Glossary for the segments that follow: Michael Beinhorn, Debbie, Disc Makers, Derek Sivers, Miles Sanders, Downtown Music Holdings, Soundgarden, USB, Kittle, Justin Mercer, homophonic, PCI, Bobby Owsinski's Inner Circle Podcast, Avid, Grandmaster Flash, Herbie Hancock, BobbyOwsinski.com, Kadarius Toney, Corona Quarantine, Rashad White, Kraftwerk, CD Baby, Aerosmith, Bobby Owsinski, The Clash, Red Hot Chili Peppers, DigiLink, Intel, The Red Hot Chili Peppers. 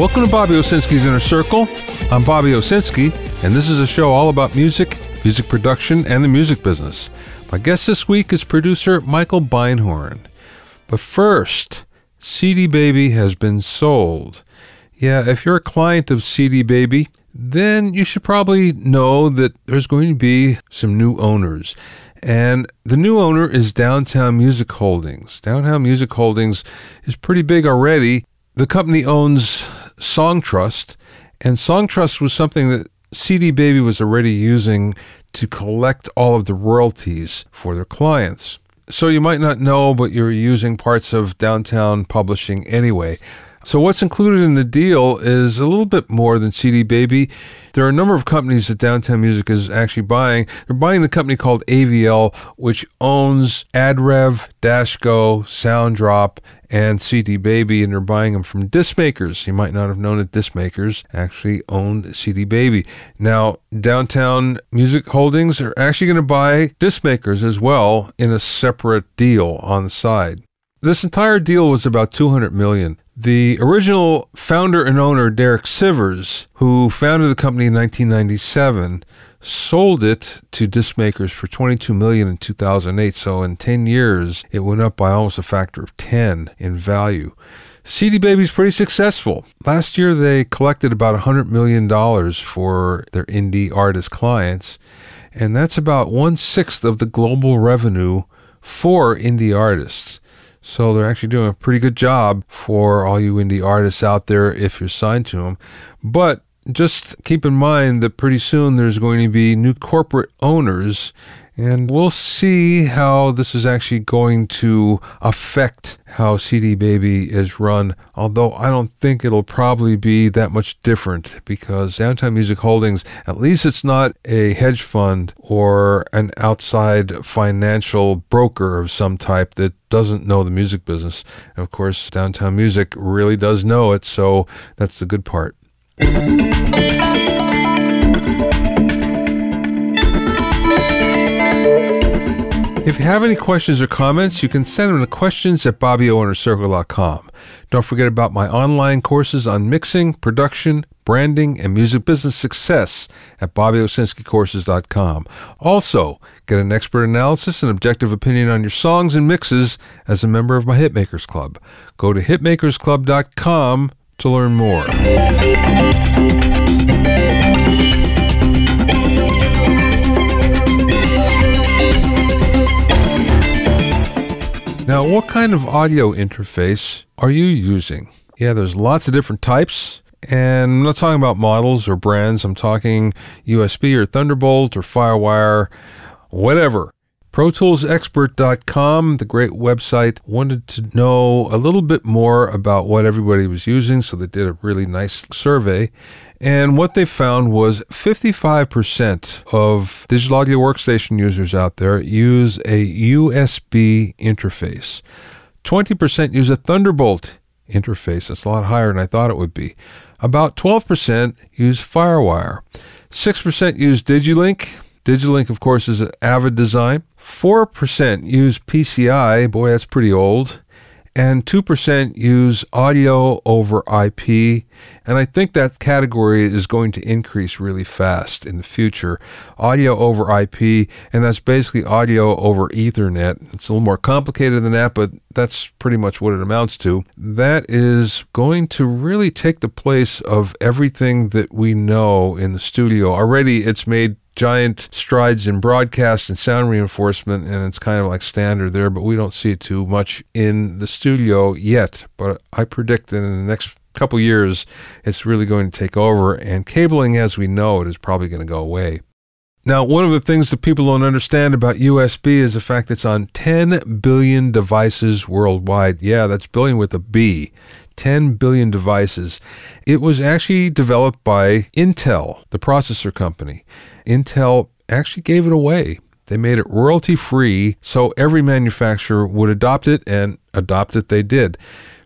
Welcome to Bobby Owsinski's Inner Circle. I'm Bobby Owsinski, and this is a show all about music, music production, and the music business. My guest this week is producer Michael Beinhorn. But first, CD Baby has been sold. Yeah, if you're a client of CD Baby, then you should probably know that there's going to be some new owners. And the new owner is Downtown Music Holdings. Downtown Music Holdings is pretty big already. The company owns Song Trust, and Song Trust was something that CD Baby was already using to collect all of the royalties for their clients. So you might not know, but you're using parts of Downtown Publishing anyway. So what's included in the deal is a little bit more than CD Baby. There are a number of companies that Downtown Music is actually buying. They're buying the company called AVL, which owns AdRev, DashGo, SoundDrop, and CD Baby, and they're buying them from Disc Makers. You might not have known that Disc Makers actually owned CD Baby. Now, Downtown Music Holdings are actually going to buy Disc Makers as well in a separate deal on the side. This entire deal was about $200 million. The original founder and owner, Derek Sivers, who founded the company in 1997, sold it to Disc Makers for $22 million in 2008. So in 10 years, it went up by almost a factor of 10 in value. CD Baby's pretty successful. Last year, they collected about $100 million for their indie artist clients, and that's about 1/6 of the global revenue for indie artists. So they're actually doing a pretty good job for all you indie artists out there if you're signed to them. But just keep in mind that pretty soon there's going to be new corporate owners, and we'll see how this is actually going to affect how CD Baby is run, although I don't think it'll probably be that much different because Downtown Music Holdings, at least it's not a hedge fund or an outside financial broker of some type that doesn't know the music business. And of course, Downtown Music really does know it, so that's the good part. If you have any questions or comments, you can send them to questions@BobbyOwsinskiCourses.com. Don't forget about my online courses on mixing, production, branding, and music business success at BobbyOwsinskiCourses.com. Also, get an expert analysis and objective opinion on your songs and mixes as a member of my Hitmakers Club. Go to HitmakersClub.com to learn more. Now, what kind of audio interface are you using? Yeah, there's lots of different types, and I'm not talking about models or brands. I'm talking USB or Thunderbolt or Firewire, whatever. ProToolsExpert.com, the great website, wanted to know a little bit more about what everybody was using, so they did a really nice survey. And what they found was 55% of digital audio workstation users out there use a USB interface. 20% use a Thunderbolt interface. That's a lot higher than I thought it would be. About 12% use Firewire. 6% use DigiLink. DigiLink, of course, is an Avid design. 4% use PCI, boy, that's pretty old, and 2% use audio over IP, and I think that category is going to increase really fast in the future. Audio over IP, and that's basically audio over Ethernet. It's a little more complicated than that, but that's pretty much what it amounts to. That is going to really take the place of everything that we know in the studio. Already, it's made giant strides in broadcast and sound reinforcement, and it's kind of like standard there, but we don't see it too much in the studio yet. But I predict that in the next couple years, it's really going to take over, and cabling as we know it is probably going to go away. Now, one of the things that people don't understand about USB is the fact it's on 10 billion devices worldwide. Yeah, that's billion with a B. 10 billion devices. It was actually developed by Intel, the processor company. Intel actually gave it away. They made it royalty free, so every manufacturer would adopt it, and adopt it they did.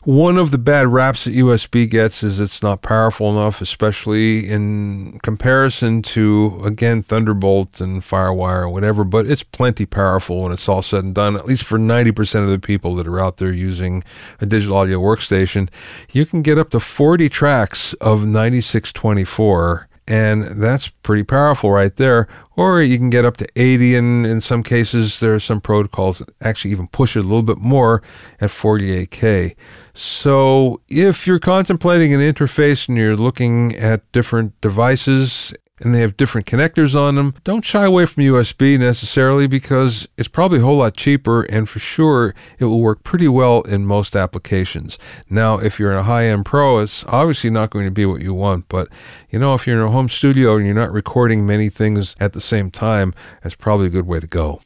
One of the bad raps that USB gets is it's not powerful enough, especially in comparison to, again, Thunderbolt and Firewire or whatever, but it's plenty powerful when it's all said and done, at least for 90% of the people that are out there using a digital audio workstation. You can get up to 40 tracks of 9624, and that's pretty powerful right there. Or you can get up to 80, and in some cases, there are some protocols that actually even push it a little bit more at 48K. So if you're contemplating an interface and you're looking at different devices and they have different connectors on them, don't shy away from USB necessarily, because it's probably a whole lot cheaper, and for sure it will work pretty well in most applications. Now, if you're in a high-end pro, it's obviously not going to be what you want, but you know, if you're in a home studio and you're not recording many things at the same time, that's probably a good way to go.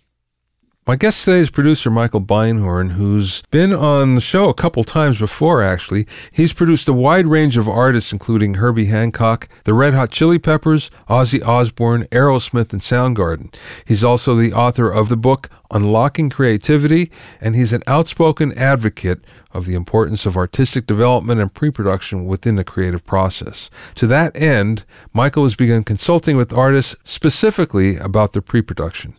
My guest today is producer Michael Beinhorn, who's been on the show a couple times before, actually. He's produced a wide range of artists, including Herbie Hancock, the Red Hot Chili Peppers, Ozzy Osbourne, Aerosmith, and Soundgarden. He's also the author of the book Unlocking Creativity, and he's an outspoken advocate of the importance of artistic development and pre-production within the creative process. To that end, Michael has begun consulting with artists specifically about their pre-production.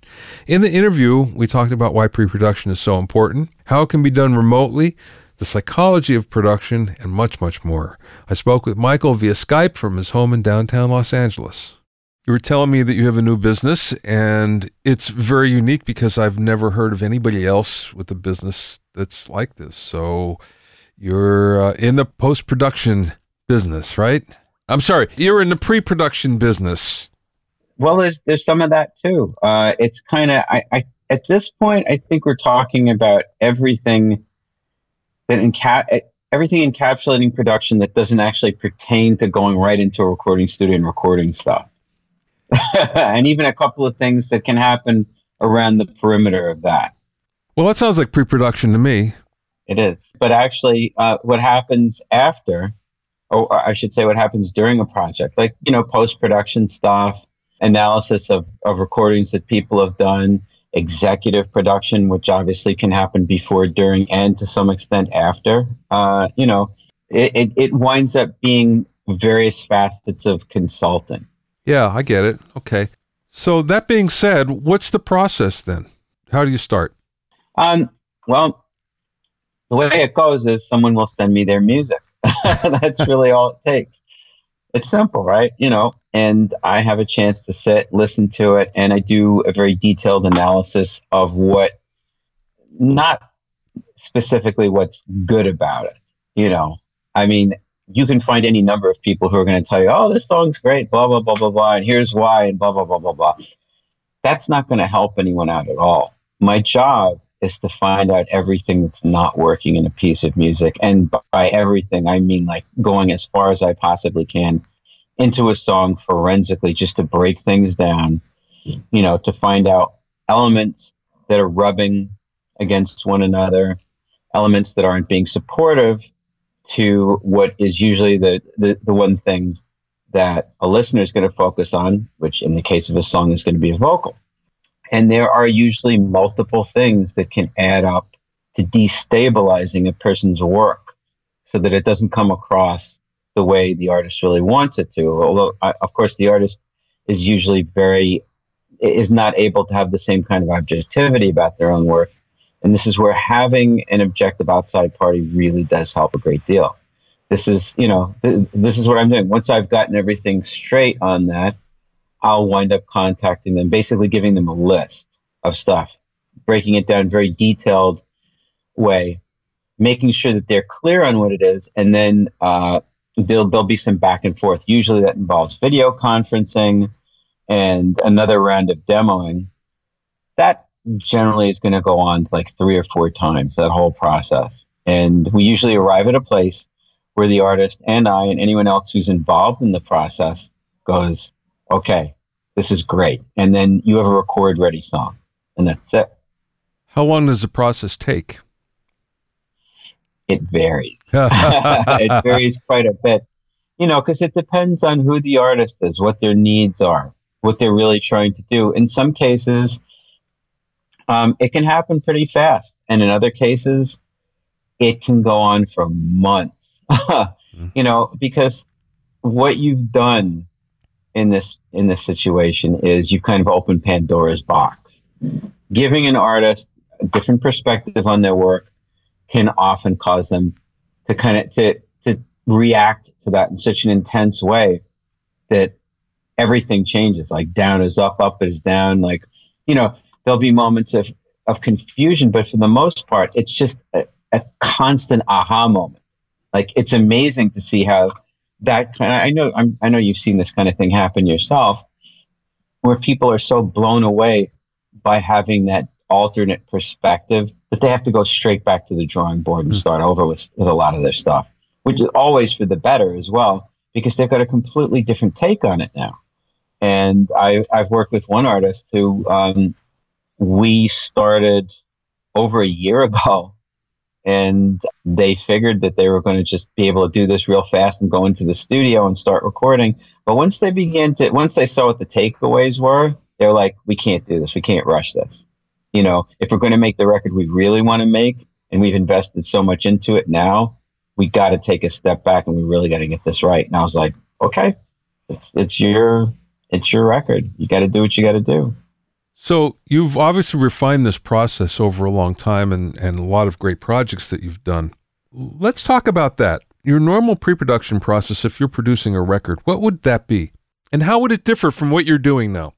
In the interview, we talked about why pre-production is so important, how it can be done remotely, the psychology of production, and much, much more. I spoke with Michael via Skype from his home in downtown Los Angeles. You were telling me that you have a new business, and it's very unique because I've never heard of anybody else with a business that's like this. So you're in the post-production business, right? I'm sorry, you're in the pre-production business. Well, there's some of that too. It's kind of, I at this point, I think we're talking about everything that everything encapsulating production that doesn't actually pertain to going right into a recording studio and recording stuff. And even a couple of things that can happen around the perimeter of that. Well, that sounds like pre-production to me. It is. But actually, what happens after, or I should say what happens during a project, like, you know, post-production stuff, analysis of recordings that people have done, executive production, which obviously can happen before, during, and to some extent after. You know, it winds up being various facets of consulting. Yeah, I get it. Okay. So that being said, what's the process then? How do you start? Well, the way it goes is someone will send me their music. That's really all it takes. It's simple, right? You know, and I have a chance to sit, listen to it, and I do a very detailed analysis of what, not specifically what's good about it. You know, I mean, you can find any number of people who are going to tell you, oh, this song's great, blah, blah, blah, blah, blah, and here's why, and blah, blah, blah, blah, blah. That's not going to help anyone out at all. My job is to find out everything that's not working in a piece of music. And by everything, I mean like going as far as I possibly can into a song forensically, just to break things down, you know, to find out elements that are rubbing against one another, elements that aren't being supportive to what is usually the one thing that a listener is going to focus on, which in the case of a song is going to be a vocal. And there are usually multiple things that can add up to destabilizing a person's work so that it doesn't come across the way the artist really wants it to. Although, of course, the artist is usually is not able to have the same kind of objectivity about their own work. And this is where having an objective outside party really does help a great deal. This is, you know, this is what I'm doing. Once I've gotten everything straight on that, I'll wind up contacting them, basically giving them a list of stuff, breaking it down in a very detailed way, making sure that they're clear on what it is. And then there'll be some back and forth. Usually that involves video conferencing and another round of demoing. That generally is going to go on like 3 or 4 times, that whole process. And we usually arrive at a place where the artist and I and anyone else who's involved in the process goes, okay, this is great. And then you have a record ready song, and that's it. How long does the process take? It varies. It varies quite a bit, you know, because it depends on who the artist is, what their needs are, what they're really trying to do. In some cases, it can happen pretty fast. And in other cases, it can go on for months, you know, because what you've done in this situation is you've kind of opened Pandora's box. Giving an artist a different perspective on their work can often cause them to kind of, to react to that in such an intense way that everything changes. Like down is up, up is down. Like, you know, there'll be moments of confusion, but for the most part, it's just a constant aha moment. Like it's amazing to see how that kind of, I know you've seen this kind of thing happen yourself, where people are so blown away by having that alternate perspective that they have to go straight back to the drawing board and start over with a lot of their stuff, which is always for the better as well, because they've got a completely different take on it now. And I've worked with one artist who we started over a year ago, and they figured that they were going to just be able to do this real fast and go into the studio and start recording. But once they began to, once they saw what the takeaways were, they were like, we can't do this. We can't rush this. You know, if we're going to make the record we really want to make, and we've invested so much into it now, we got to take a step back and we really got to get this right. And I was like, okay, it's your record. You got to do what you got to do. So you've obviously refined this process over a long time and a lot of great projects that you've done. Let's talk about that. Your normal pre-production process, if you're producing a record, what would that be? And how would it differ from what you're doing now?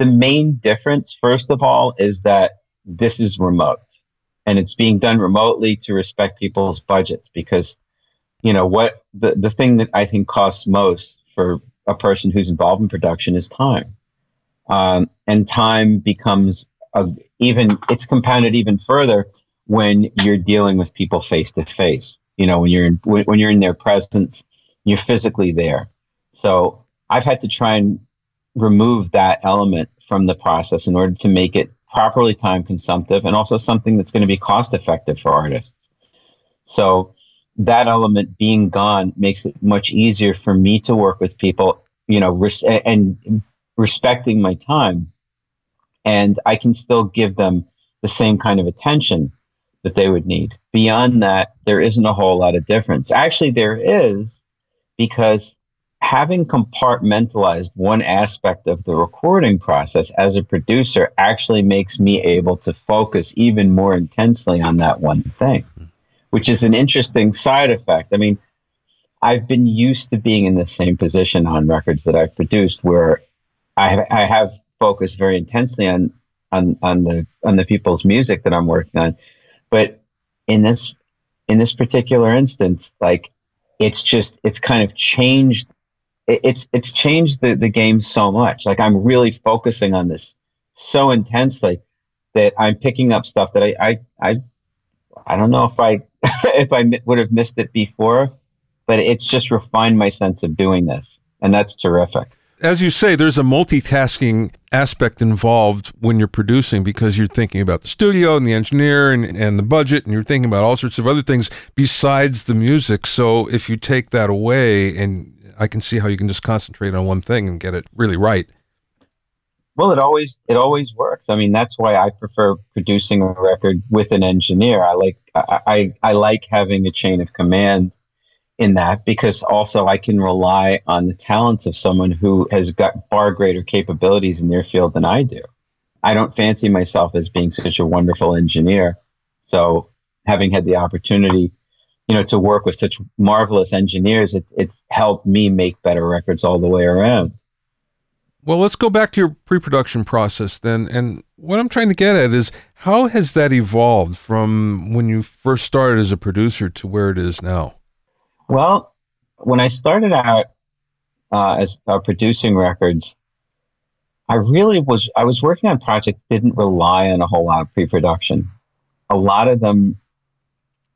The main difference, first of all, is that this is remote, and it's being done remotely to respect people's budgets, because, you know, what the thing that I think costs most for a person who's involved in production is time. And time becomes it's compounded even further when you're dealing with people face to face, you know, when you're in their presence, you're physically there. So I've had to try and remove that element from the process in order to make it properly time consumptive and also something that's going to be cost effective for artists. So that element being gone makes it much easier for me to work with people, you know, and respecting my time. And I can still give them the same kind of attention that they would need. Beyond that, there isn't a whole lot of difference. Actually, there is, because having compartmentalized one aspect of the recording process as a producer actually makes me able to focus even more intensely on that one thing, which is an interesting side effect. I mean, I've been used to being in the same position on records that I've produced, where I have focused very intensely on the people's music that I'm working on. But in this particular instance, like, it's kind of changed. It's changed the game so much. Like, I'm really focusing on this so intensely that I'm picking up stuff that I don't know if I would have missed it before, but it's just refined my sense of doing this, and that's terrific. As you say, there's a multitasking aspect involved when you're producing, because you're thinking about the studio and the engineer and the budget, and you're thinking about all sorts of other things besides the music. So if you take that away, and I can see how you can just concentrate on one thing and get it really right. Well, it always works. I mean, that's why I prefer producing a record with an engineer. I like having a chain of command in that, because also I can rely on the talents of someone who has got far greater capabilities in their field than I do. I don't fancy myself as being such a wonderful engineer. So having had the opportunity, you know, to work with such marvelous engineers, it's helped me make better records all the way around. Well, let's go back to your pre-production process then. And what I'm trying to get at is, how has that evolved from when you first started as a producer to where it is now? Well, when I started out as producing records, I was working on projects that didn't rely on a whole lot of pre-production. A lot of them,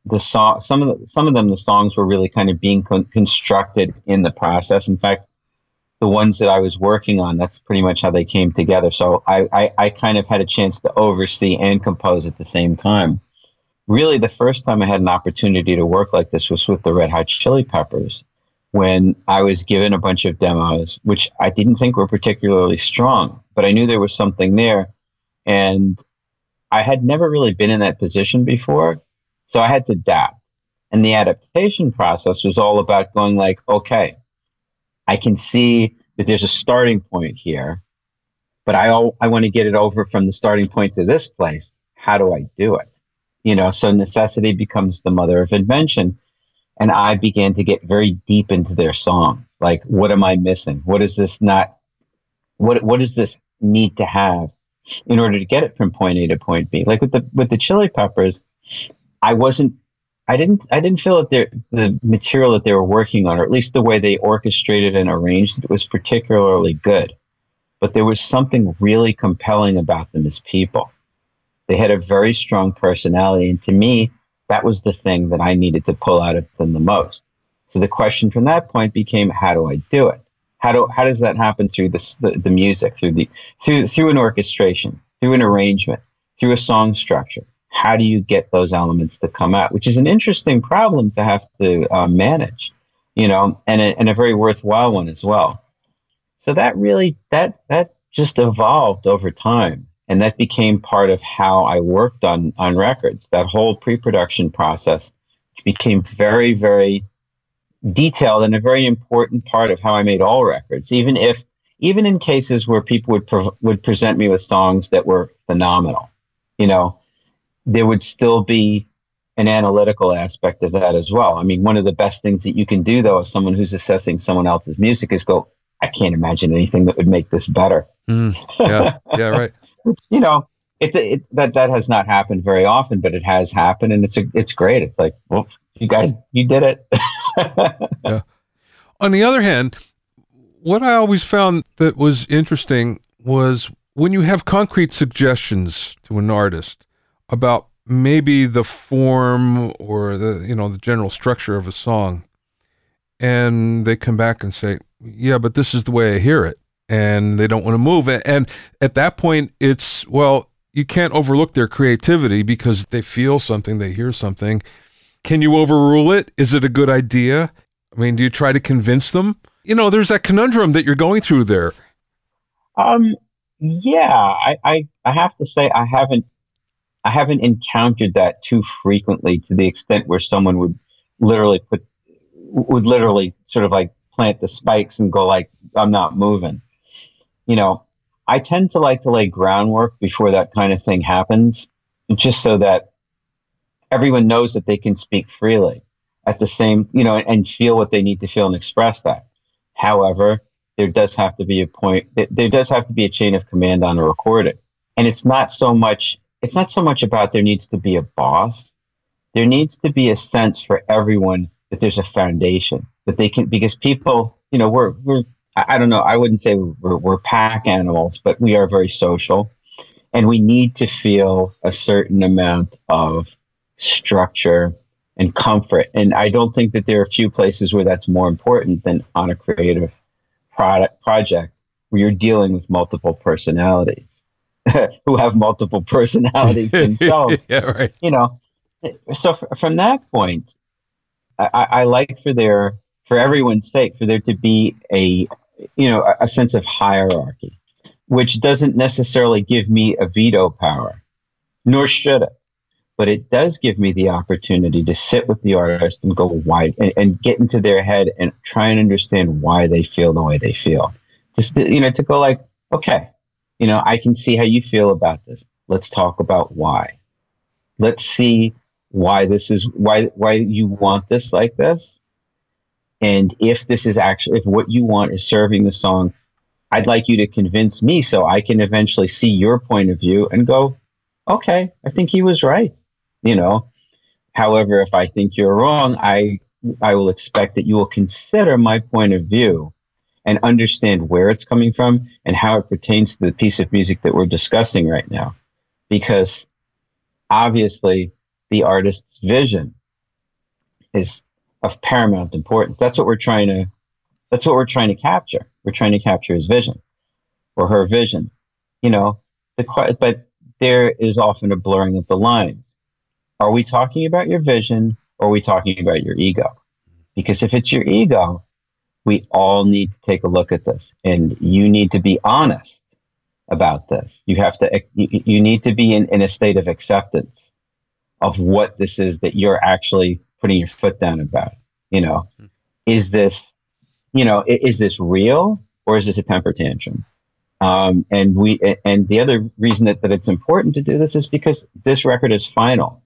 the songs were really kind of being constructed in the process. In fact, the ones that I was working on, that's pretty much how they came together. So I kind of had a chance to oversee and compose at the same time. Really, the first time I had an opportunity to work like this was with the Red Hot Chili Peppers, when I was given a bunch of demos, which I didn't think were particularly strong, but I knew there was something there. And I had never really been in that position before, So I had to adapt. And the adaptation process was all about going like, okay, I can see that there's a starting point here, but I want to get it over from the starting point to this place. How do I do it? You know, so necessity becomes the mother of invention. And I began to get very deep into their songs. Like, what am I missing? What is this not? What does this need to have in order to get it from point A to point B? Like with the Chili Peppers, I didn't feel that the material that they were working on, or at least the way they orchestrated and arranged it, was particularly good. But there was something really compelling about them as people. They had a very strong personality. And to me, that was the thing that I needed to pull out of them the most. So the question from that point became, how do I do it? How does that happen through the music, through an orchestration, through an arrangement, through a song structure? How do you get those elements to come out? Which is an interesting problem to have to manage, you know, and a very worthwhile one as well. So that just evolved over time. And that became part of how I worked on records. That whole pre-production process became very, very detailed and a very important part of how I made all records. Even in cases where people would present me with songs that were phenomenal, you know, there would still be an analytical aspect of that as well. I mean, one of the best things that you can do, though, as someone who's assessing someone else's music is go, I can't imagine anything that would make this better. Yeah, right. You know, that has not happened very often, but it has happened, and it's great. It's like, well, you guys, you did it. Yeah. On the other hand, what I always found that was interesting was when you have concrete suggestions to an artist about maybe the form or the general structure of a song, and they come back and say, yeah, but this is the way I hear it. And they don't want to move. And at that point, it's, well, you can't overlook their creativity because they feel something, they hear something. Can you overrule it? Is it a good idea? I mean, do you try to convince them? You know, there's that conundrum that you're going through there. Yeah, I have to say I haven't encountered that too frequently to the extent where someone would literally sort of like plant the spikes and go like, I'm not moving. You know, I tend to like to lay groundwork before that kind of thing happens, just so that everyone knows that they can speak freely at the same, you know, and feel what they need to feel and express that. However, there does have to be a point, there does have to be a chain of command on a recording. And it's not so much about there needs to be a boss. There needs to be a sense for everyone that there's a foundation that they can, because people, you know, we're I don't know. I wouldn't say we're pack animals, but we are very social, and we need to feel a certain amount of structure and comfort. And I don't think that there are a few places where that's more important than on a creative project where you're dealing with multiple personalities who have multiple personalities themselves. Yeah, right. You know, so from that point, I like for everyone's sake, for there to be a sense of hierarchy, which doesn't necessarily give me a veto power, nor should it. But it does give me the opportunity to sit with the artist and go wide and get into their head and try and understand why they feel the way they feel. Just, you know, to go like, okay, you know, I can see how you feel about this. Let's talk about why. Let's see why this is, why you want this like this. And if this is actually, if what you want is serving the song, I'd like you to convince me so I can eventually see your point of view and go, okay, I think he was right. You know, however, if I think you're wrong, I will expect that you will consider my point of view and understand where it's coming from and how it pertains to the piece of music that we're discussing right now. Because obviously the artist's vision is of paramount importance. That's what we're trying to capture. We're trying to capture his vision or her vision, you know, but there is often a blurring of the lines. Are we talking about your vision or are we talking about your ego? Because if it's your ego, we all need to take a look at this, and you need to be honest about this. You need to be in a state of acceptance of what this is that you're actually putting your foot down about. You know, is this real or is this a temper tantrum? And the other reason that it's important to do this is because this record is final.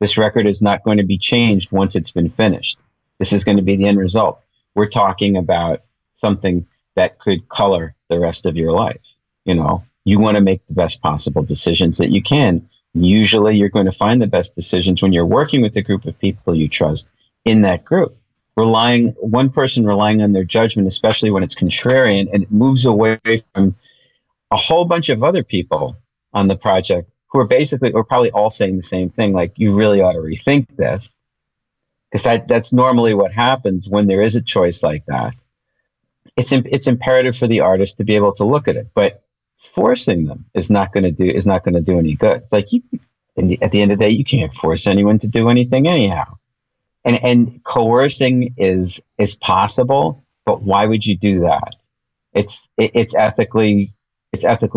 This record is not going to be changed once it's been finished. This is going to be the end result. We're talking about something that could color the rest of your life. You know, you want to make the best possible decisions that you can. Usually you're going to find the best decisions when you're working with a group of people you trust in that group. One person relying on their judgment, especially when it's contrarian, and it moves away from a whole bunch of other people on the project who are probably all saying the same thing, like, you really ought to rethink this. Because that's normally what happens when there is a choice like that. It's imperative for the artist to be able to look at it, but forcing them is not going to do any good. It's like, at the end of the day, you can't force anyone to do anything anyhow. And coercing is possible, but why would you do that? It's ethically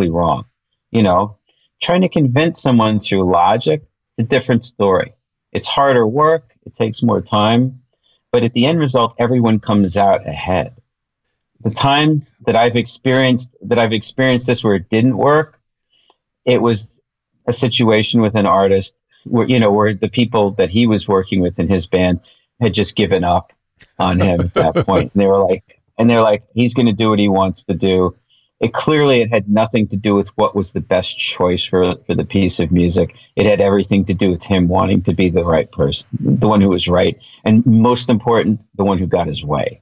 wrong. You know, trying to convince someone through logic, it's a different story. It's harder work. It takes more time. But at the end result, everyone comes out ahead. The times that I've experienced this where it didn't work, it was a situation with an artist where the people that he was working with in his band had just given up on him at that point. And they're like, he's going to do what he wants to do. It had nothing to do with what was the best choice for the piece of music. It had everything to do with him wanting to be the right person, the one who was right, and most important, the one who got his way.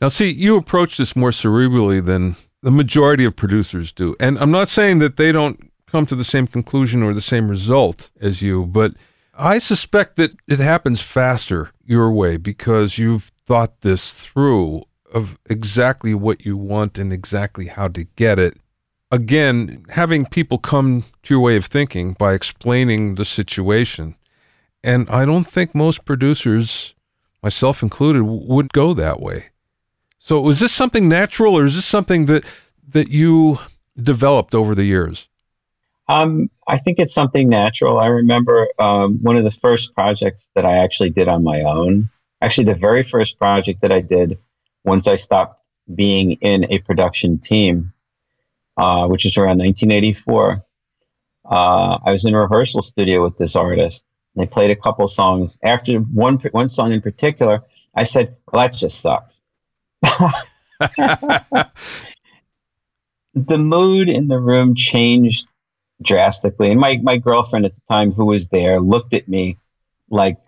Now, see, you approach this more cerebrally than the majority of producers do. And I'm not saying that they don't come to the same conclusion or the same result as you, but I suspect that it happens faster your way because you've thought this through, of exactly what you want and exactly how to get it. Again, having people come to your way of thinking by explaining the situation. And I don't think most producers, myself included, would go that way. So was this something natural, or is this something that you developed over the years? I think it's something natural. I remember one of the first projects that I actually did on my own. Actually, the very first project that I did once I stopped being in a production team, which is around 1984, I was in a rehearsal studio with this artist. They played a couple songs. After one song in particular, I said, well, that just sucks. The mood in the room changed drastically. And my girlfriend at the time, who was there, looked at me like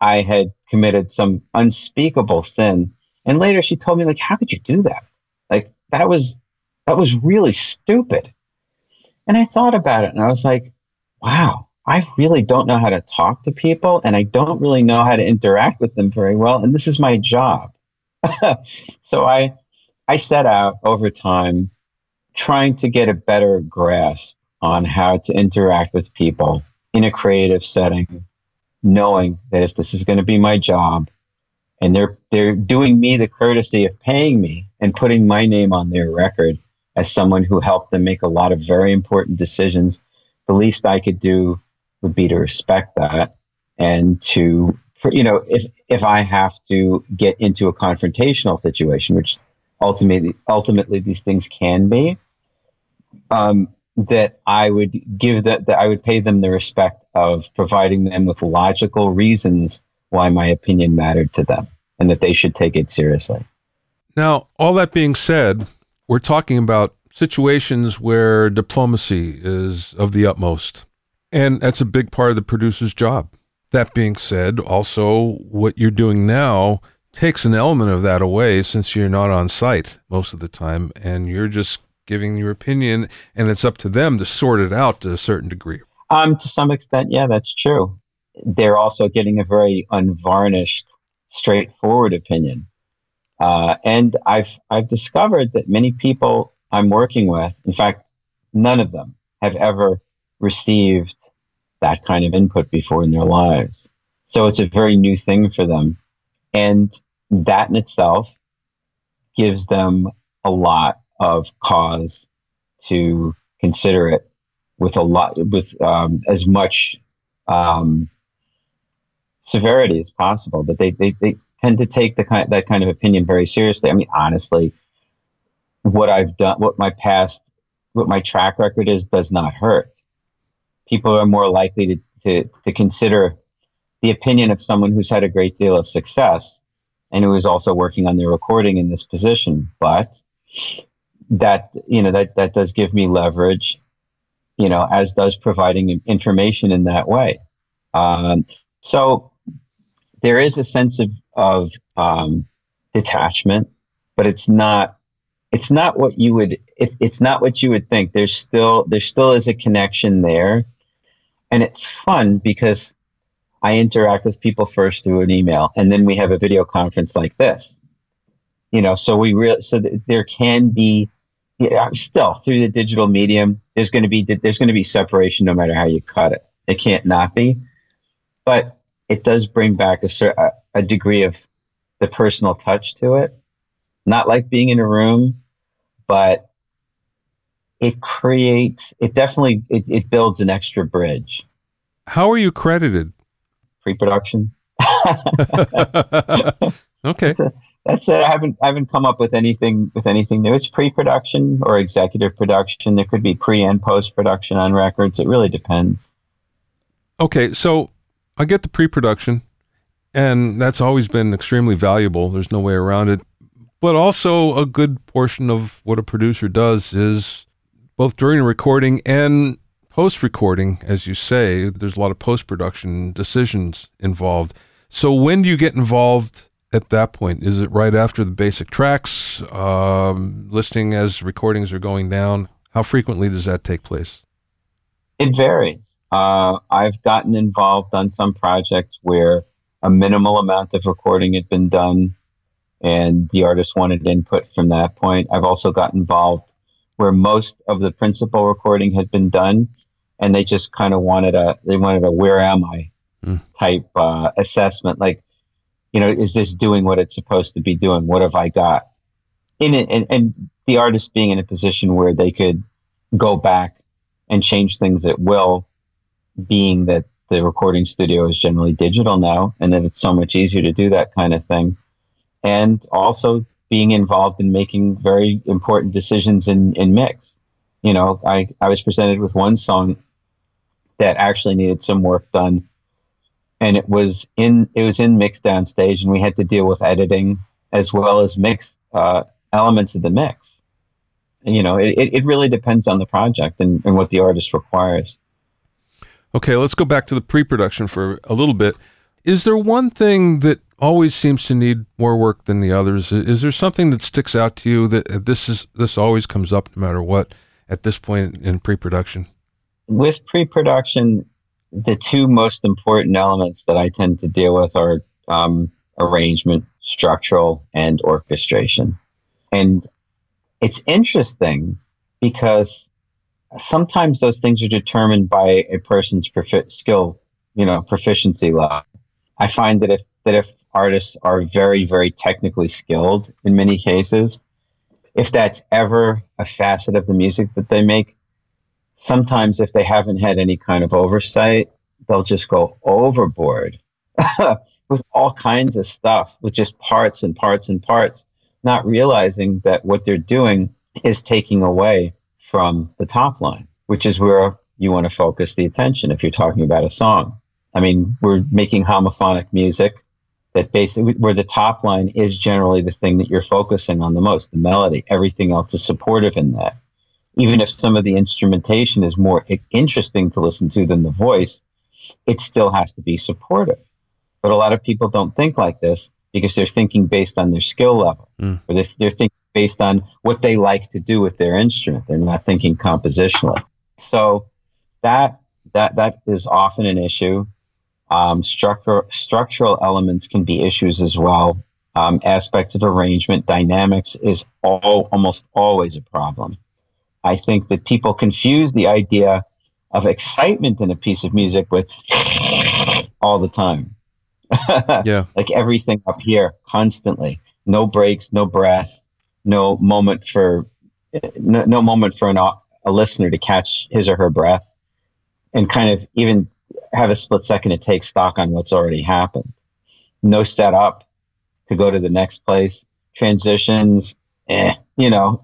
I had committed some unspeakable sin. And later she told me, like, how could you do that? Like, that was really stupid. And I thought about it and I was like, wow, I really don't know how to talk to people, and I don't really know how to interact with them very well. And this is my job. So I set out over time trying to get a better grasp on how to interact with people in a creative setting, knowing that if this is going to be my job, and they're doing me the courtesy of paying me and putting my name on their record as someone who helped them make a lot of very important decisions, the least I could do would be to respect that, and to, you know, if I have to get into a confrontational situation, which ultimately these things can be, that I would give that I would pay them the respect of providing them with logical reasons why my opinion mattered to them and that they should take it seriously. Now, all that being said, we're talking about situations where diplomacy is of the utmost, and that's a big part of the producer's job. That being said, also, what you're doing now takes an element of that away, since you're not on site most of the time and you're just giving your opinion, and it's up to them to sort it out to a certain degree. To some extent, yeah, that's true. They're also getting a very unvarnished, straightforward opinion. And I've discovered that many people I'm working with, in fact, none of them have ever received that kind of input before in their lives. So it's a very new thing for them. And that in itself gives them a lot of cause to consider it with as much severity as possible, but they tend to take that kind of opinion very seriously. I mean, honestly, what I've done, what my track record is, does not hurt. People are more likely to consider the opinion of someone who's had a great deal of success and who is also working on their recording in this position. But that, you know, that does give me leverage, you know, as does providing information in that way. So there is a sense of detachment, but it's not what you would think. There still is a connection there, and it's fun because I interact with people first through an email, and then we have a video conference like this, you know, there can be, still through the digital medium, there's going to be separation no matter how you cut it. It can't not be, but it does bring back a degree of the personal touch to it. Not like being in a room, but it builds an extra bridge. How are you credited? Pre-production. Okay. That's it. I haven't come up with anything new. It's pre-production or executive production. There could be pre and post-production on records. It really depends. Okay. So I get the pre-production, and that's always been extremely valuable. There's no way around it. But also a good portion of what a producer does is both during recording and post-recording, as you say, there's a lot of post-production decisions involved. So when do you get involved at that point? Is it right after the basic tracks, listening as recordings are going down? How frequently does that take place? It varies. I've gotten involved on some projects where a minimal amount of recording had been done, and the artist wanted input from that point. I've also got involved where most of the principal recording had been done, and they just kind of wanted a where am I type assessment. Like, you know, is this doing what it's supposed to be doing? What have I got in it? And the artist being in a position where they could go back and change things at will, being that the recording studio is generally digital now, and that it's so much easier to do that kind of thing. And also being involved in making very important decisions in mix. You know, I was presented with one song that actually needed some work done, and it was in mix downstage, and we had to deal with editing as well as mix elements of the mix. And, you know, it really depends on the project and what the artist requires. Okay, let's go back to the pre-production for a little bit. Is there one thing that always seems to need more work than the others? Is there something that sticks out to you that this always comes up no matter what at this point in pre-production? With pre-production, the two most important elements that I tend to deal with are arrangement, structural, and orchestration. And it's interesting because sometimes those things are determined by a person's skill, you know, proficiency level. I find that if artists are very, very technically skilled in many cases, if that's ever a facet of the music that they make, sometimes if they haven't had any kind of oversight, they'll just go overboard with all kinds of stuff, with just parts and parts and parts, not realizing that what they're doing is taking away from the top line, which is where you want to focus the attention if you're talking about a song. I mean, we're making homophonic music that basically where the top line is generally the thing that you're focusing on the most, the melody. Everything else is supportive in that. Even if some of the instrumentation is more interesting to listen to than the voice, it still has to be supportive. But a lot of people don't think like this because they're thinking based on their skill level, or they're thinking based on what they like to do with their instrument. They're not thinking compositionally. So that is often an issue. Structural elements can be issues as well. Aspects of arrangement, dynamics is almost always a problem. I think that people confuse the idea of excitement in a piece of music with all the time. Yeah, like everything up here constantly. No breaks, no breath, no moment for a listener to catch his or her breath, and kind of even have a split second to take stock on what's already happened. No setup to go to the next place. Transitions, you know.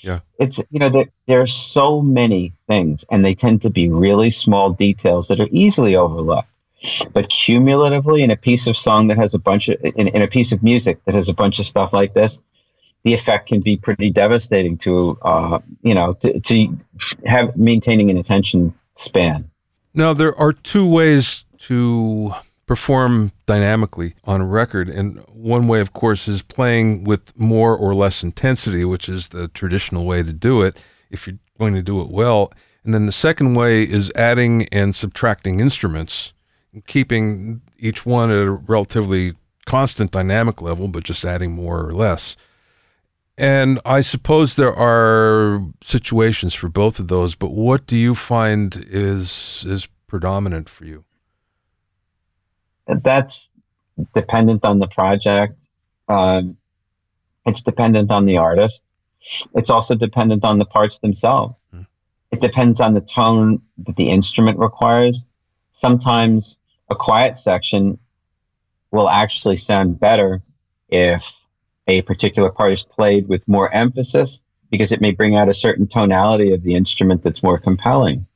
Yeah. It's, you know, there are so many things, and they tend to be really small details that are easily overlooked. But cumulatively, in a piece of song that has a bunch of, in a piece of music that has a bunch of stuff like this, the effect can be pretty devastating to, you know, to have maintaining an attention span. Now, there are two ways to perform dynamically on a record. And one way, of course, is playing with more or less intensity, which is the traditional way to do it, if you're going to do it well. And then the second way is adding and subtracting instruments, keeping each one at a relatively constant dynamic level, but just adding more or less. And I suppose there are situations for both of those, but what do you find is predominant for you? That's dependent on the project. It's dependent on the artist. It's also dependent on the parts themselves. Mm. It depends on the tone that the instrument requires. Sometimes a quiet section will actually sound better if a particular part is played with more emphasis, because it may bring out a certain tonality of the instrument that's more compelling.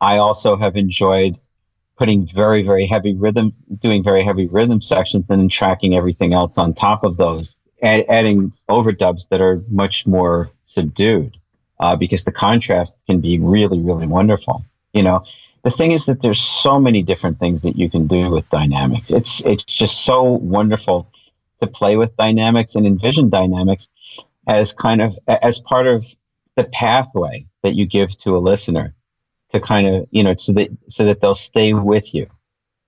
I also have enjoyed putting very, very heavy rhythm, doing very heavy rhythm sections, and then tracking everything else on top of those, adding overdubs that are much more subdued, because the contrast can be really, really wonderful. You know, the thing is that there's so many different things that you can do with dynamics. It's just so wonderful to play with dynamics and envision dynamics as kind of, as part of the pathway that you give to a listener, to kind of, you know, so that they'll stay with you,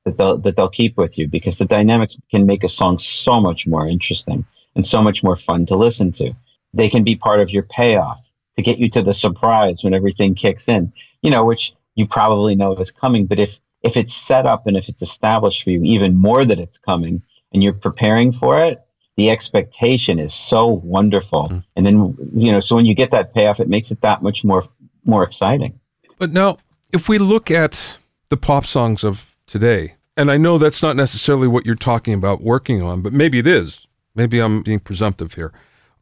that they'll keep with you, because the dynamics can make a song so much more interesting and so much more fun to listen to. They can be part of your payoff to get you to the surprise when everything kicks in, you know, which you probably know is coming. But if it's set up and if it's established for you even more that it's coming, and you're preparing for it, the expectation is so wonderful. Mm. And then, you know, so when you get that payoff, it makes it that much more exciting. But now, if we look at the pop songs of today, and I know that's not necessarily what you're talking about working on, but maybe it is. Maybe I'm being presumptive here.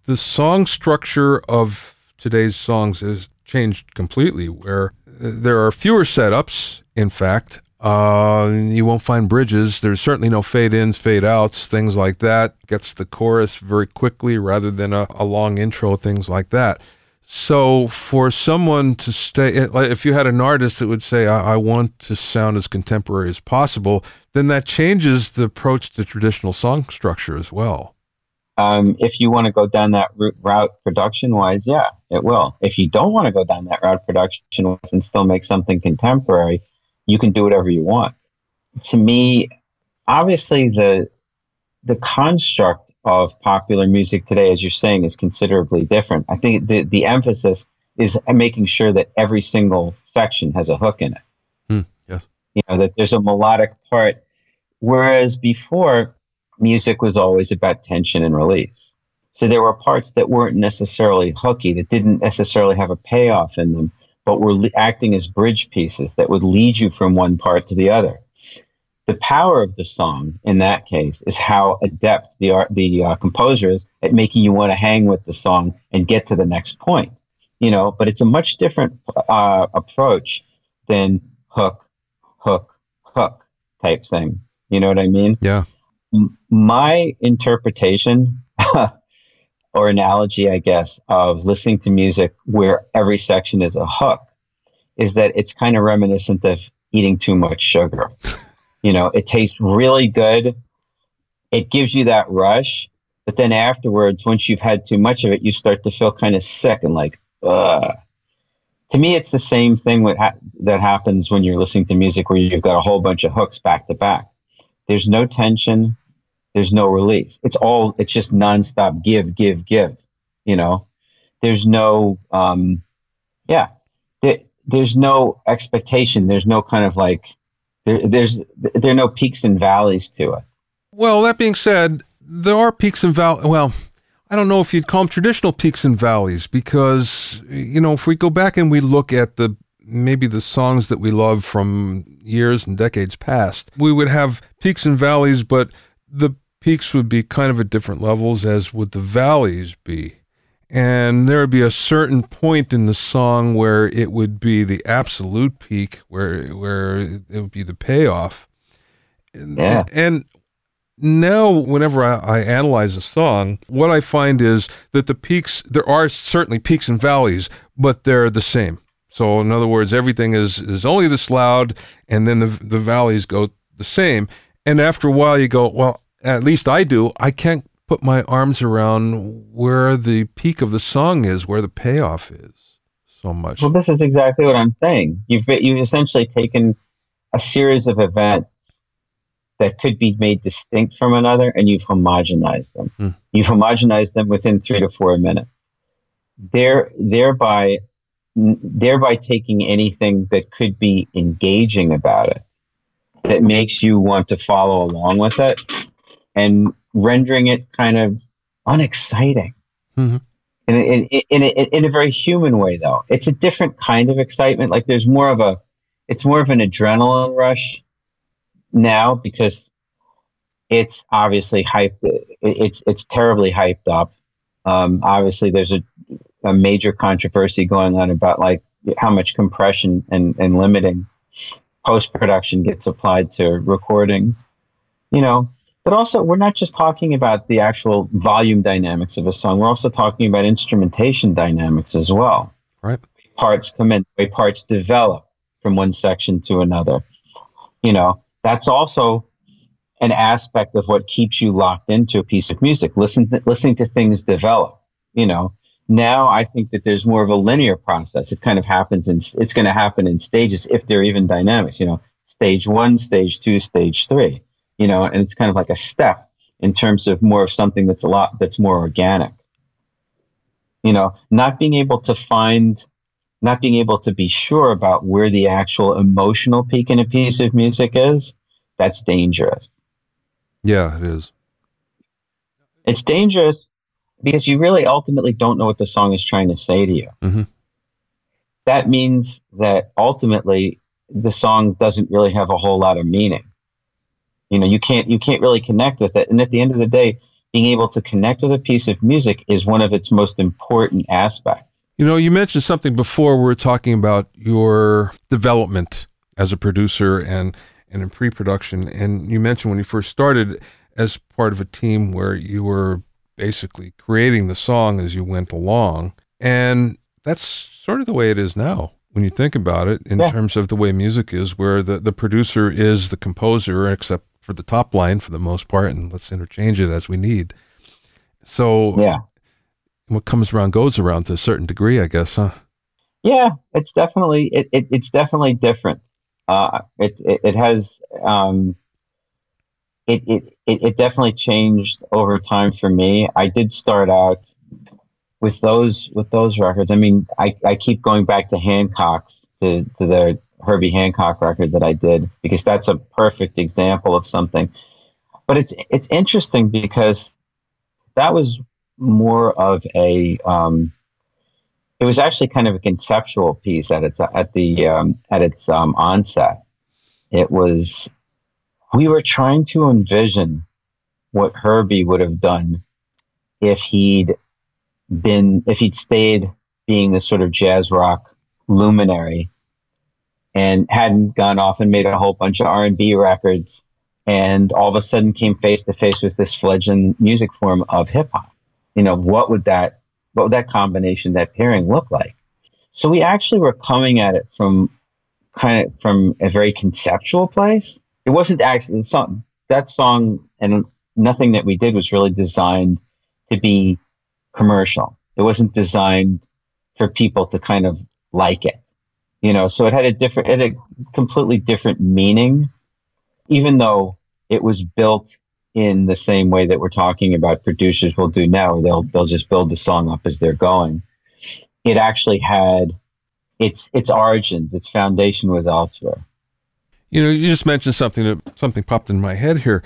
The song structure of today's songs has changed completely, where there are fewer setups, in fact. You won't find bridges. There's certainly no fade ins, fade outs, things like that. Gets the chorus very quickly rather than a long intro, things like that. So for someone to stay, if you had an artist that would say, I want to sound as contemporary as possible, then that changes the approach to traditional song structure as well. If you want to go down that route production-wise, yeah, it will. If you don't want to go down that route production-wise and still make something contemporary, you can do whatever you want. To me, obviously, the construct of popular music today, as you're saying, is considerably different. I think the emphasis is making sure that every single section has a hook in it. Yeah. You know, that there's a melodic part, whereas before, music was always about tension and release. So there were parts that weren't necessarily hooky, that didn't necessarily have a payoff in them, but we're acting as bridge pieces that would lead you from one part to the other. The power of the song in that case is how adept the composer is at making you want to hang with the song and get to the next point, you know. But it's a much different approach than hook type thing. You know what I mean? Yeah. My interpretation or analogy, I guess, of listening to music where every section is a hook is that it's kind of reminiscent of eating too much sugar. You know, it tastes really good. It gives you that rush. But then afterwards, once you've had too much of it, you start to feel kind of sick and like, ugh. To me, it's the same thing that happens when you're listening to music where you've got a whole bunch of hooks back to back. There's no tension. There's no release. It's just nonstop give, you know. There's no, there's no expectation. There's no kind of like, there are no peaks and valleys to it. Well, that being said, there are peaks and valleys. Well, I don't know if you'd call them traditional peaks and valleys because, you know, if we go back and we look at the maybe the songs that we love from years and decades past. We would have peaks and valleys, but the peaks would be kind of at different levels, as would the valleys be. And there would be a certain point in the song where it would be the absolute peak, where it would be the payoff. Yeah. And now, whenever I analyze a song, what I find is that the peaks, there are certainly peaks and valleys, but they're the same. So in other words, everything is only this loud, and then the valleys go the same. And after a while you go, well, at least I do, I can't put my arms around where the peak of the song is, where the payoff is so much. Well, this is exactly what I'm saying. You've essentially taken a series of events that could be made distinct from another, and you've homogenized them. Mm. You've homogenized them within 3 to 4 minutes. Thereby taking anything that could be engaging about it, that makes you want to follow along with it, and rendering it kind of unexciting. Mm-hmm. In a very human way, though. It's a different kind of excitement. Like there's more of an adrenaline rush now, because it's obviously hyped. It's terribly hyped up. Obviously, there's a major controversy going on about like how much compression and limiting post-production gets applied to recordings, you know, but also we're not just talking about the actual volume dynamics of a song. We're also talking about instrumentation dynamics as well, right? Parts come in, the way parts develop from one section to another, you know, that's also an aspect of what keeps you locked into a piece of music. Listening to things develop, you know. Now I think that there's more of a linear process. It kind of happens, and it's going to happen in stages, if they're even dynamics, you know, stage 1, stage 2, stage 3, you know, and it's kind of like a step in terms of more of something that's more organic, you know, not being able to be sure about where the actual emotional peak in a piece of music is. That's dangerous. Yeah, it is. It's dangerous because you really ultimately don't know what the song is trying to say to you. Mm-hmm. That means that ultimately the song doesn't really have a whole lot of meaning. You know, you can't really connect with it. And at the end of the day, being able to connect with a piece of music is one of its most important aspects. You know, you mentioned something before. We were talking about your development as a producer and in pre-production. And you mentioned when you first started as part of a team where you were basically creating the song as you went along. And that's sort of the way it is now when you think about it in terms of the way music is, where the producer is the composer, except for the top line for the most part, and let's interchange it as we need. So what comes around goes around to a certain degree, I guess, huh? Yeah, it's definitely, it's definitely different. It definitely changed over time for me. I did start out with those records. I mean, I keep going back to Hancock's, to the Herbie Hancock record that I did, because that's a perfect example of something. But it's interesting because that was more of a it was actually kind of a conceptual piece at its onset. It was. We were trying to envision what Herbie would have done if he'd stayed being this sort of jazz rock luminary and hadn't gone off and made a whole bunch of R&B records, and all of a sudden came face to face with this fledgling music form of hip hop. You know, what would that combination, that pairing look like? So we actually were coming at it from a very conceptual place. It wasn't actually that song, and nothing that we did was really designed to be commercial. It wasn't designed for people to kind of like it, you know. So it had a completely different meaning, even though it was built in the same way that we're talking about producers will do now. They'll just build the song up as they're going. It actually had its origins, its foundation was elsewhere. You know, you just mentioned something popped in my head here.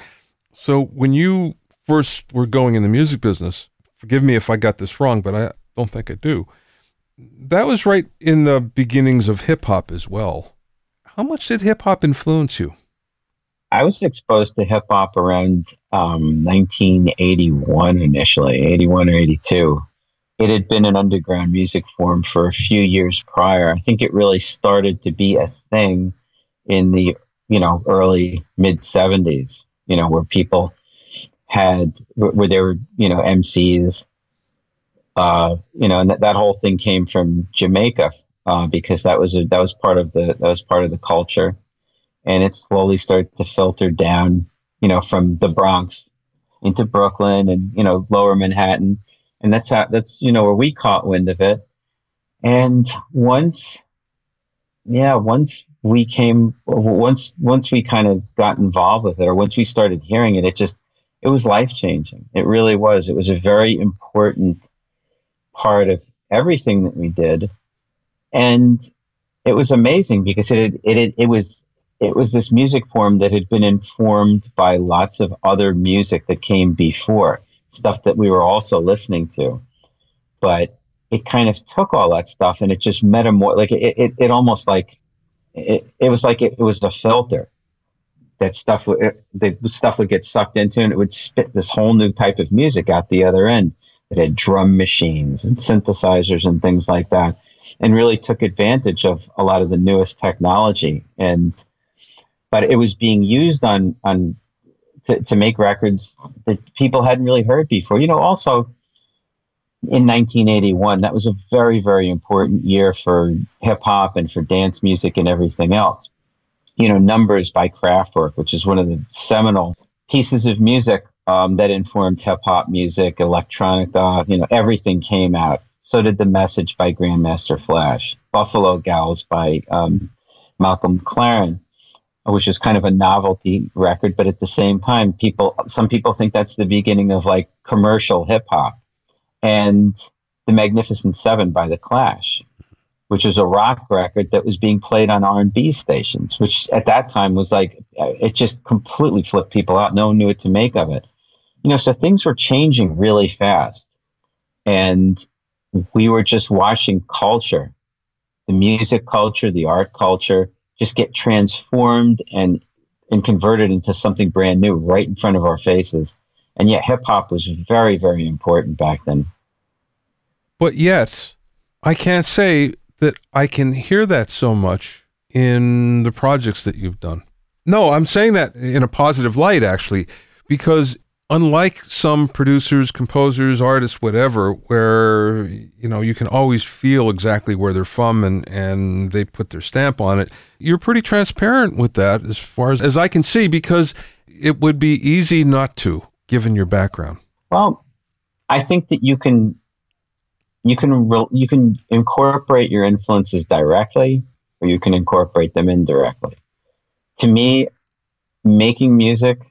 So when you first were going in the music business, forgive me if I got this wrong, but I don't think I do. that was right in the beginnings of hip hop as well. How much did hip hop influence you? I was exposed to hip hop around 1981 initially, 81 or 82. It had been an underground music form for a few years prior. I think it really started to be a thing in the, early mid 70s, where people had, where there were, MCs, and that whole thing came from Jamaica, because that was part of the culture. And it slowly started to filter down, from the Bronx into Brooklyn and, lower Manhattan. And that's where we caught wind of it. And once we kind of got involved with it, or once we started hearing it, it was life changing. It really was. It was a very important part of everything that we did. And it was amazing because it was this music form that had been informed by lots of other music that came before, stuff that we were also listening to. But it kind of took all that stuff and it just it was a filter that stuff would get sucked into, and it would spit this whole new type of music out the other end that had drum machines and synthesizers and things like that, and really took advantage of a lot of the newest technology. But it was being used to make records that people hadn't really heard before. Also in 1981, that was a very, very important year for hip hop and for dance music and everything else. Numbers by Kraftwerk, which is one of the seminal pieces of music that informed hip hop music, electronica, everything came out. So did The Message by Grandmaster Flash, Buffalo Gals by Malcolm McLaren, which is kind of a novelty record, but at the same time, some people think that's the beginning of like commercial hip hop, and The Magnificent Seven by The Clash, which is a rock record that was being played on R&B stations, which at that time was like, it just completely flipped people out. No one knew what to make of it. So things were changing really fast, and we were just watching culture, the music culture, the art culture, just get transformed and converted into something brand new right in front of our faces. And yet hip hop was very, very important back then. But yet I can't say that I can hear that so much in the projects that you've done. No, I'm saying that in a positive light, actually, because unlike some producers, composers, artists, whatever, where, you can always feel exactly where they're from and they put their stamp on it, you're pretty transparent with that as far as I can see, because it would be easy not to, given your background. Well, I think that you can incorporate your influences directly, or you can incorporate them indirectly. To me, making music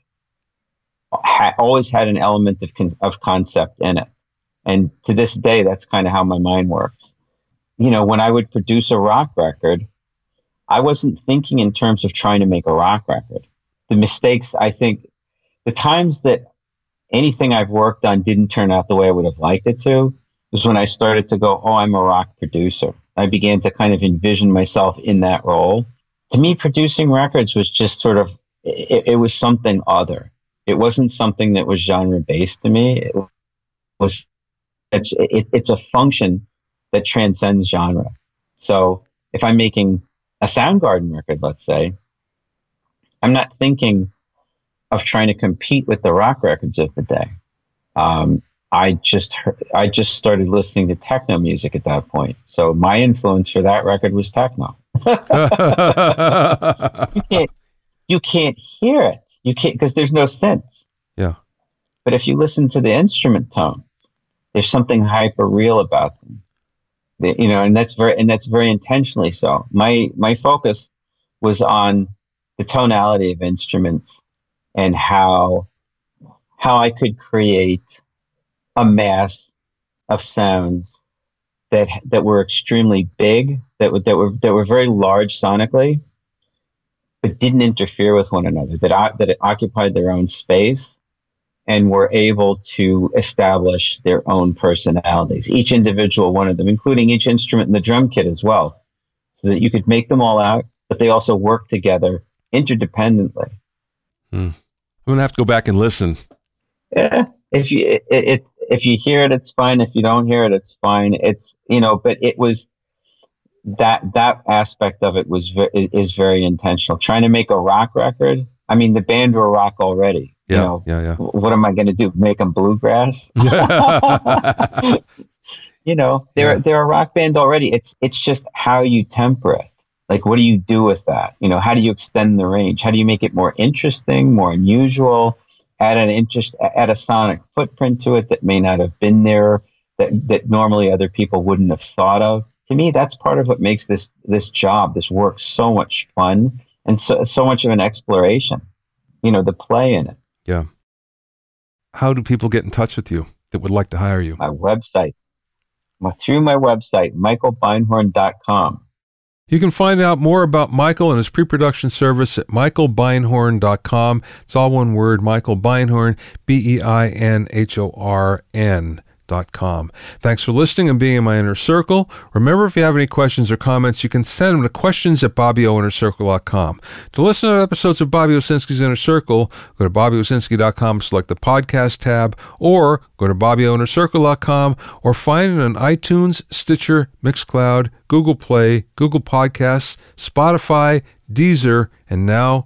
always had an element of concept in it. And to this day, that's kind of how my mind works. When I would produce a rock record, I wasn't thinking in terms of trying to make a rock record. The mistakes, I think, the times that anything I've worked on didn't turn out the way I would have liked it to, was when I started to go, oh, I'm a rock producer. I began to kind of envision myself in that role. To me, producing records was just sort of, it was something other. It wasn't something that was genre-based to me. It's a function that transcends genre. So if I'm making a Soundgarden record, let's say, I'm not thinking of trying to compete with the rock records of the day. I just started listening to techno music at that point. So my influence for that record was techno. You can't hear it. You can't, because there's no synth. Yeah. But if you listen to the instrument tones, there's something hyper real about them. And that's very intentionally so. My focus was on the tonality of instruments and how I could create a mass of sounds that were extremely big, that were very large sonically, but didn't interfere with one another, that occupied their own space and were able to establish their own personalities, each individual one of them, including each instrument in the drum kit as well, so that you could make them all out, but they also work together interdependently. I'm going to have to go back and listen. Yeah, if you hear it, it's fine. If you don't hear it, it's fine. It's, you know, but it was that aspect of it is very intentional. Trying to make a rock record. I mean, the band were rock already. Yeah, you know, yeah. What am I going to do? Make them bluegrass? You know, they're a rock band already. It's just how you temper it. Like, what do you do with that? You know, how do you extend the range? How do you make it more interesting, more unusual? Add a sonic footprint to it that may not have been there, that normally other people wouldn't have thought of. To me, that's part of what makes this work so much fun and so much of an exploration, you know, the play in it. Yeah. How do people get in touch with you that would like to hire you? My website. Through my website, michaelbeinhorn.com. You can find out more about Michael and his pre-production service at michaelbeinhorn.com. It's all one word, Michael Beinhorn, BeinHorn.com. Thanks for listening and being in my inner circle. Remember, if you have any questions or comments, you can send them to questions@BobbyOInnerCircle.com. To listen to episodes of Bobby Owsinski's Inner Circle, go to BobbyOwsinski.com, select the podcast tab, or go to BobbyOInnerCircle.com, or find it on iTunes, Stitcher, Mixcloud, Google Play, Google Podcasts, Spotify, Deezer, and now